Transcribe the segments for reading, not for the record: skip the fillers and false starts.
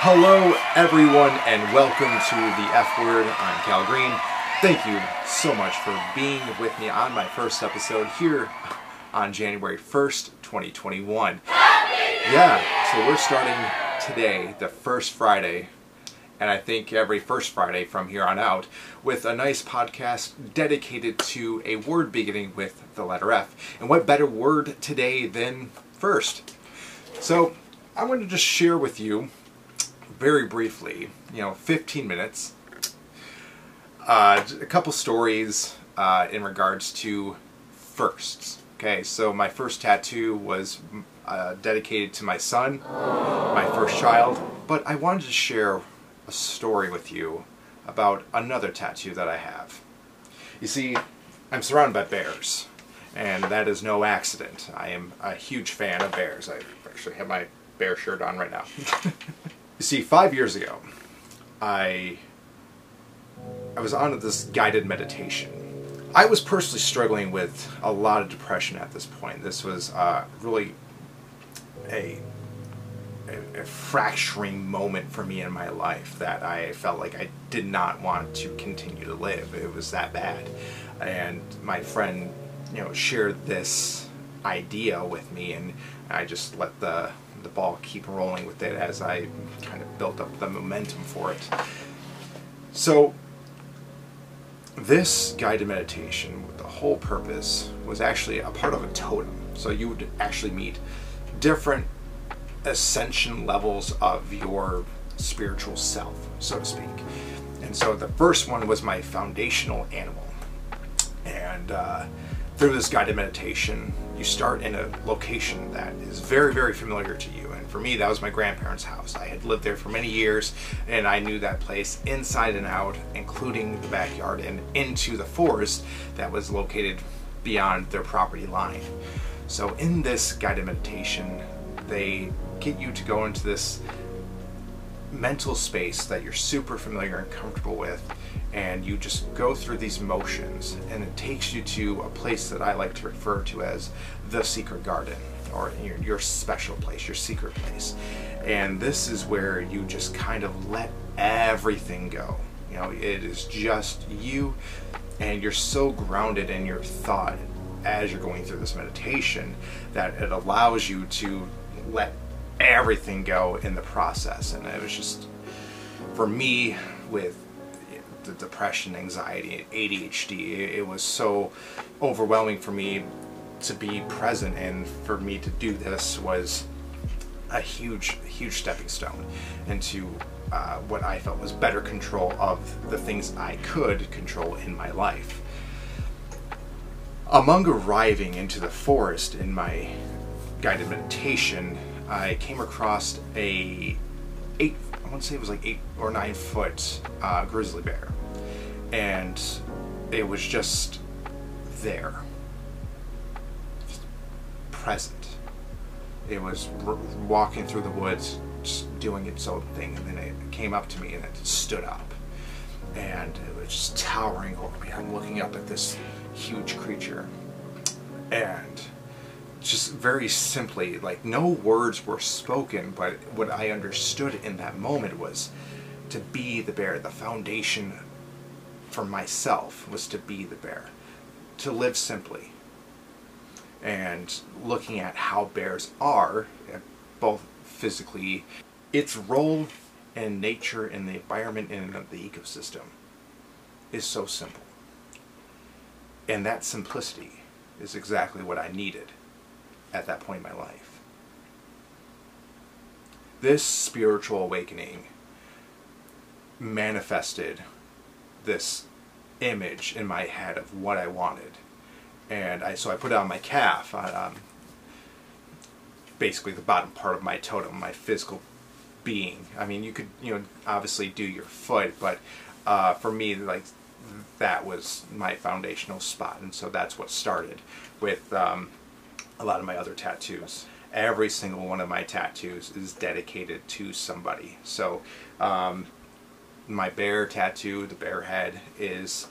Hello everyone and welcome to The F Word. I'm Cal Green. Thank you so much for being with me on my first episode here on January 1st, 2021. Yeah, so we're starting today, the first Friday, and I think every first Friday from here on out, with a nice podcast dedicated to a word beginning with the letter F. And what better word today than first? So I wanted to just share with you very briefly, 15 minutes, a couple stories in regards to firsts. Okay, so my first tattoo was dedicated to my son, my first child, but I wanted to share a story with you about another tattoo that I have. You see, I'm surrounded by bears, and that is no accident. I am a huge fan of bears. I actually have my bear shirt on right now. You see, 5 years ago, I was on this guided meditation. I was personally struggling with a lot of depression at this point. This was really a fracturing moment for me in my life that I felt like I did not want to continue to live. It was that bad. And my friend, shared this idea with me, and I just let the ball keep rolling with it as I kind of built up the momentum for it. So this guided meditation, the whole purpose, was actually a part of a totem. So you would actually meet different ascension levels of your spiritual self, so to speak. And so the first one was my foundational animal. And through this guided meditation, you start in a location that is very, very familiar to you. And for me, that was my grandparents' house. I had lived there for many years, and I knew that place inside and out, including the backyard and into the forest that was located beyond their property line. So in this guided meditation, they get you to go into this mental space that you're super familiar and comfortable with, and you just go through these motions, and it takes you to a place that I like to refer to as the secret garden, or your special place, your secret place. And this is where you just kind of let everything go. It is just you, and you're so grounded in your thought as you're going through this meditation that it allows you to let everything go in the process. And it was just, for me, with the depression, anxiety, ADHD, it was so overwhelming for me to be present, and for me to do this was a huge stepping stone into what I felt was better control of the things I could control in my life. Among arriving into the forest in my guided meditation, I came across it was like 8 or 9 foot grizzly bear, and it was just there, just present. It was walking through the woods, just doing its own thing, and then it came up to me and it stood up, and it was just towering over me. I'm looking up at this huge creature, and just very simply, like, no words were spoken, but what I understood in that moment was to be the bear. The foundation for myself was to be the bear, to live simply. And looking at how bears are, both physically, its role in nature and the environment and the ecosystem is so simple. And that simplicity is exactly what I needed at that point in my life. This spiritual awakening manifested this image in my head of what I wanted. And so I put it on my calf, basically the bottom part of my totem, my physical being. I mean, you could, obviously do your foot, but for me, like, that was my foundational spot. And so that's what started with a lot of my other tattoos. Every single one of my tattoos is dedicated to somebody. So my bear tattoo, the bear head, is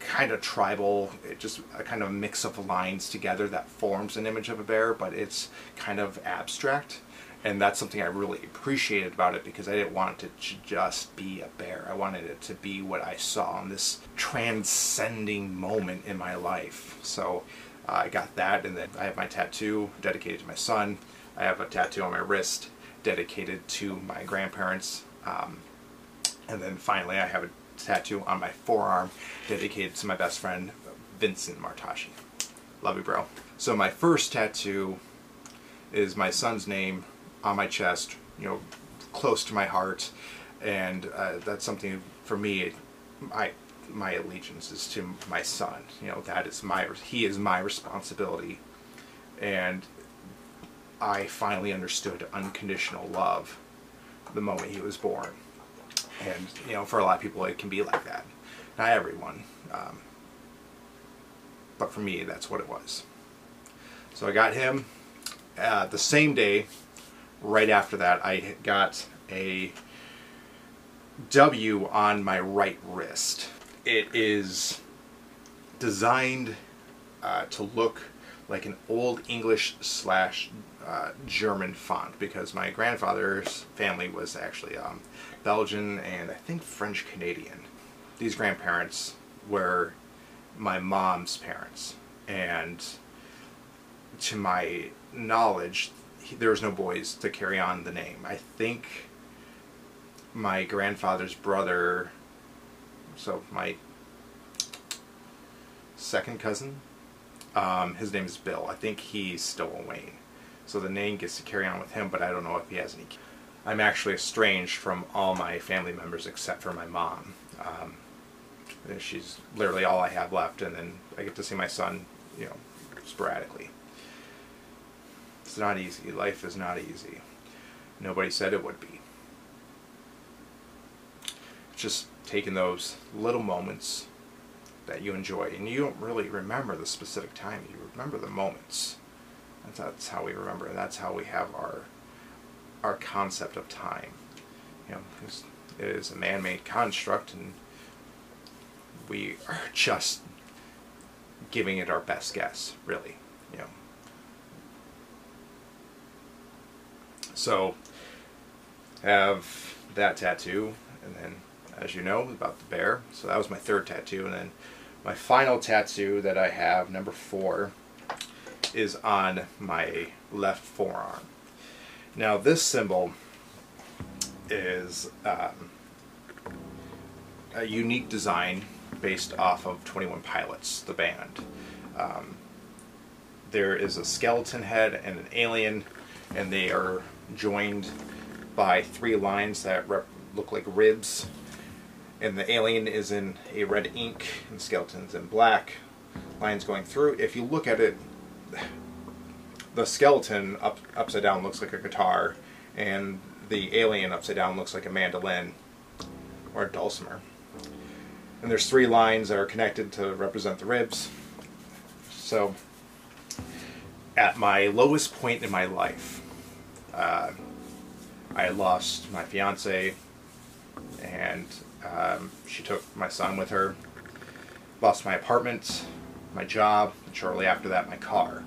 kind of tribal. It just a kind of mix of lines together that forms an image of a bear, but it's kind of abstract. And that's something I really appreciated about it, because I didn't want it to just be a bear. I wanted it to be what I saw in this transcending moment in my life. So I got that, and then I have my tattoo dedicated to my son. I have a tattoo on my wrist dedicated to my grandparents. And then finally I have a tattoo on my forearm dedicated to my best friend, Vincent Martashi. Love you, bro. So my first tattoo is my son's name on my chest, you know, close to my heart. And that's something for me, my allegiance is to my son. You know, that is he is my responsibility. And I finally understood unconditional love the moment he was born. And, you know, for a lot of people it can be like that. Not everyone. But for me, that's what it was. So I got him. The same day, right after that, I got a W on my right wrist. It is designed to look like an Old English / German font, because my grandfather's family was actually Belgian and I think French Canadian. These grandparents were my mom's parents, and to my knowledge, there was no boys to carry on the name. I think my grandfather's brother, so my second cousin, his name is Bill. I think he's still a Wayne. So the name gets to carry on with him, but I don't know if he has any. I'm actually estranged from all my family members except for my mom. She's literally all I have left, and then I get to see my son, you know, sporadically. It's not easy. Life is not easy. Nobody said it would be. Just taking those little moments that you enjoy, and you don't really remember the specific time, you remember the moments. That's how we remember, and that's how we have our concept of time. You know, it is a man-made construct, and we are just giving it our best guess, really, you know. So, have that tattoo, and then, as you know, about the bear. So that was my third tattoo, and then my final tattoo that I have, number 4, is on my left forearm. Now this symbol is a unique design based off of 21 Pilots, the band. There is a skeleton head and an alien, and they are joined by 3 lines that look like ribs, and the alien is in a red ink and the skeleton's in black, lines going through. If you look at it, the skeleton upside down looks like a guitar, and the alien upside down looks like a mandolin or a dulcimer. And there's 3 lines that are connected to represent the ribs. So at my lowest point in my life, I lost my fiance, and she took my son with her. Lost my apartment, my job, and shortly after that, my car.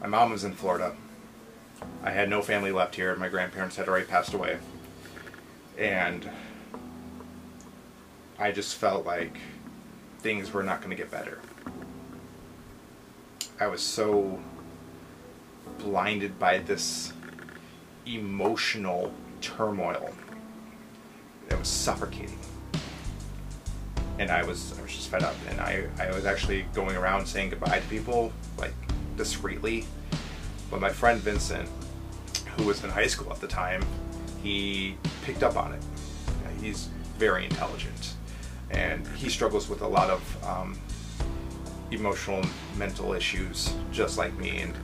My mom was in Florida. I had no family left here. My grandparents had already passed away. And I just felt like things were not going to get better. I was so blinded by this emotional turmoil. It was suffocating. And I was just fed up, and I was actually going around saying goodbye to people, like, discreetly. But my friend Vincent, who was in high school at the time, he picked up on it. He's very intelligent, and he struggles with a lot of emotional and mental issues just like me, and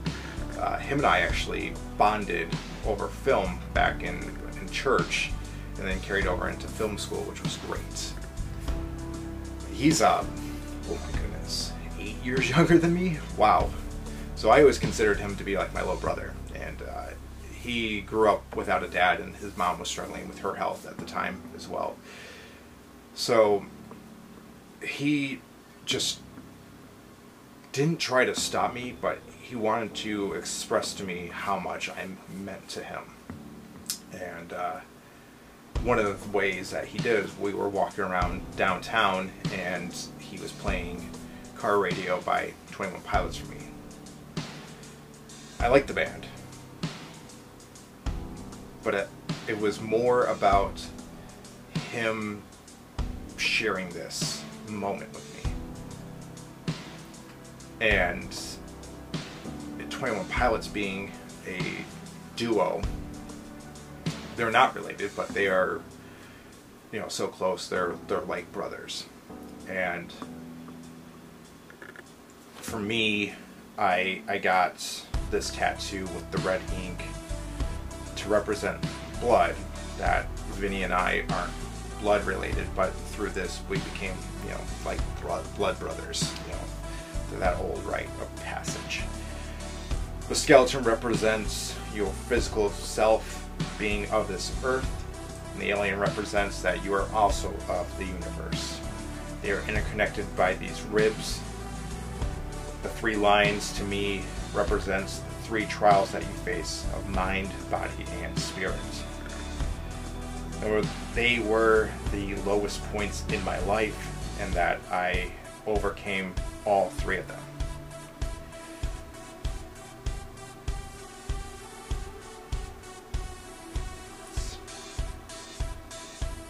him and I actually bonded over film back in church, and then carried over into film school, which was great. He's, oh my goodness, 8 years younger than me? Wow. So I always considered him to be like my little brother. And he grew up without a dad, and his mom was struggling with her health at the time as well. So he just didn't try to stop me, but he wanted to express to me how much I meant to him. And one of the ways that he did is we were walking around downtown and he was playing Car Radio by 21 Pilots for me. I liked the band, but it was more about him sharing this moment with me. And 21 Pilots being a duo, they're not related, but they are, you know, so close. They're like brothers. And for me, I got this tattoo with the red ink to represent blood, that Vinny and I aren't blood related, but through this we became, you know, like blood brothers, you know, through that old rite of passage. The skeleton represents your physical self being of this earth, and the alien represents that you are also of the universe. They are interconnected by these ribs. The three lines to me represents the three trials that you face of mind, body, and spirit. They were the lowest points in my life, and that I overcame all three of them.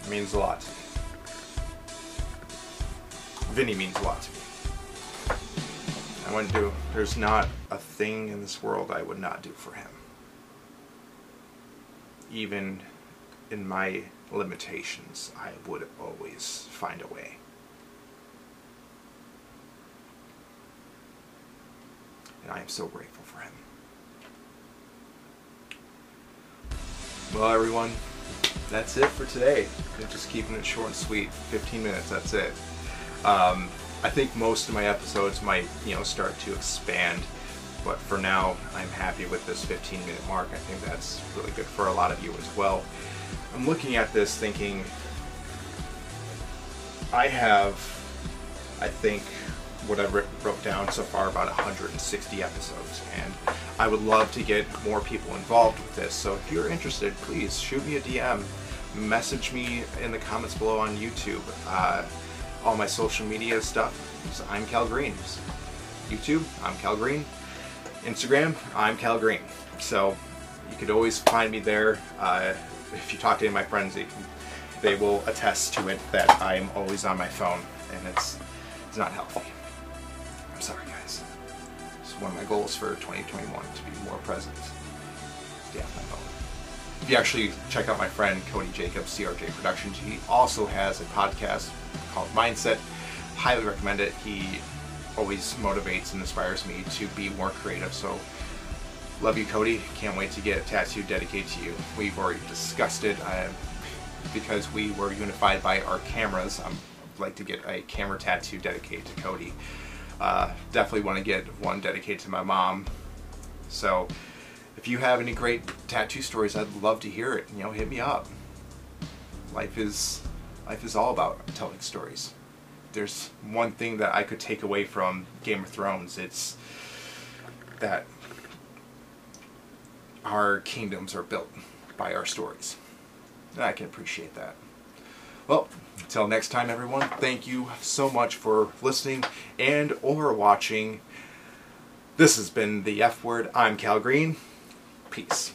It means a lot to me. Vinny means a lot to me. I wouldn't do, there's not a thing in this world I would not do for him. Even in my limitations, I would always find a way. And I am so grateful for him. Well, everyone, that's it for today. I'm just keeping it short and sweet. 15 minutes, that's it. I think most of my episodes might, you know, start to expand, but for now I'm happy with this 15-minute mark. I think that's really good for a lot of you as well. I'm looking at this thinking, I have, I think, what I wrote down so far, about 160 episodes, and I would love to get more people involved with this. So if you're interested, please shoot me a DM, message me in the comments below on YouTube. All my social media stuff, I'm Cal Green. YouTube, I'm Cal Green. Instagram, I'm Cal Green. So you could always find me there. If you talk to any of my friends, they will attest to it that I am always on my phone, and it's not healthy. I'm sorry, guys. It's one of my goals for 2021, to be more present. Yeah, my phone. If you actually check out my friend Cody Jacobs, CRJ Productions, he also has a podcast called Mindset. Highly recommend it. He always motivates and inspires me to be more creative. So love you, Cody. Can't wait to get a tattoo dedicated to you. We've already discussed it. Because we were unified by our cameras, I'd like to get a camera tattoo dedicated to Cody. Definitely want to get one dedicated to my mom. So if you have any great tattoo stories, I'd love to hear it. You know, hit me up. Life is all about telling stories. There's one thing that I could take away from Game of Thrones. It's that our kingdoms are built by our stories. And I can appreciate that. Well, until next time, everyone, thank you so much for listening and or watching. This has been The F Word. I'm Cal Green. Peace.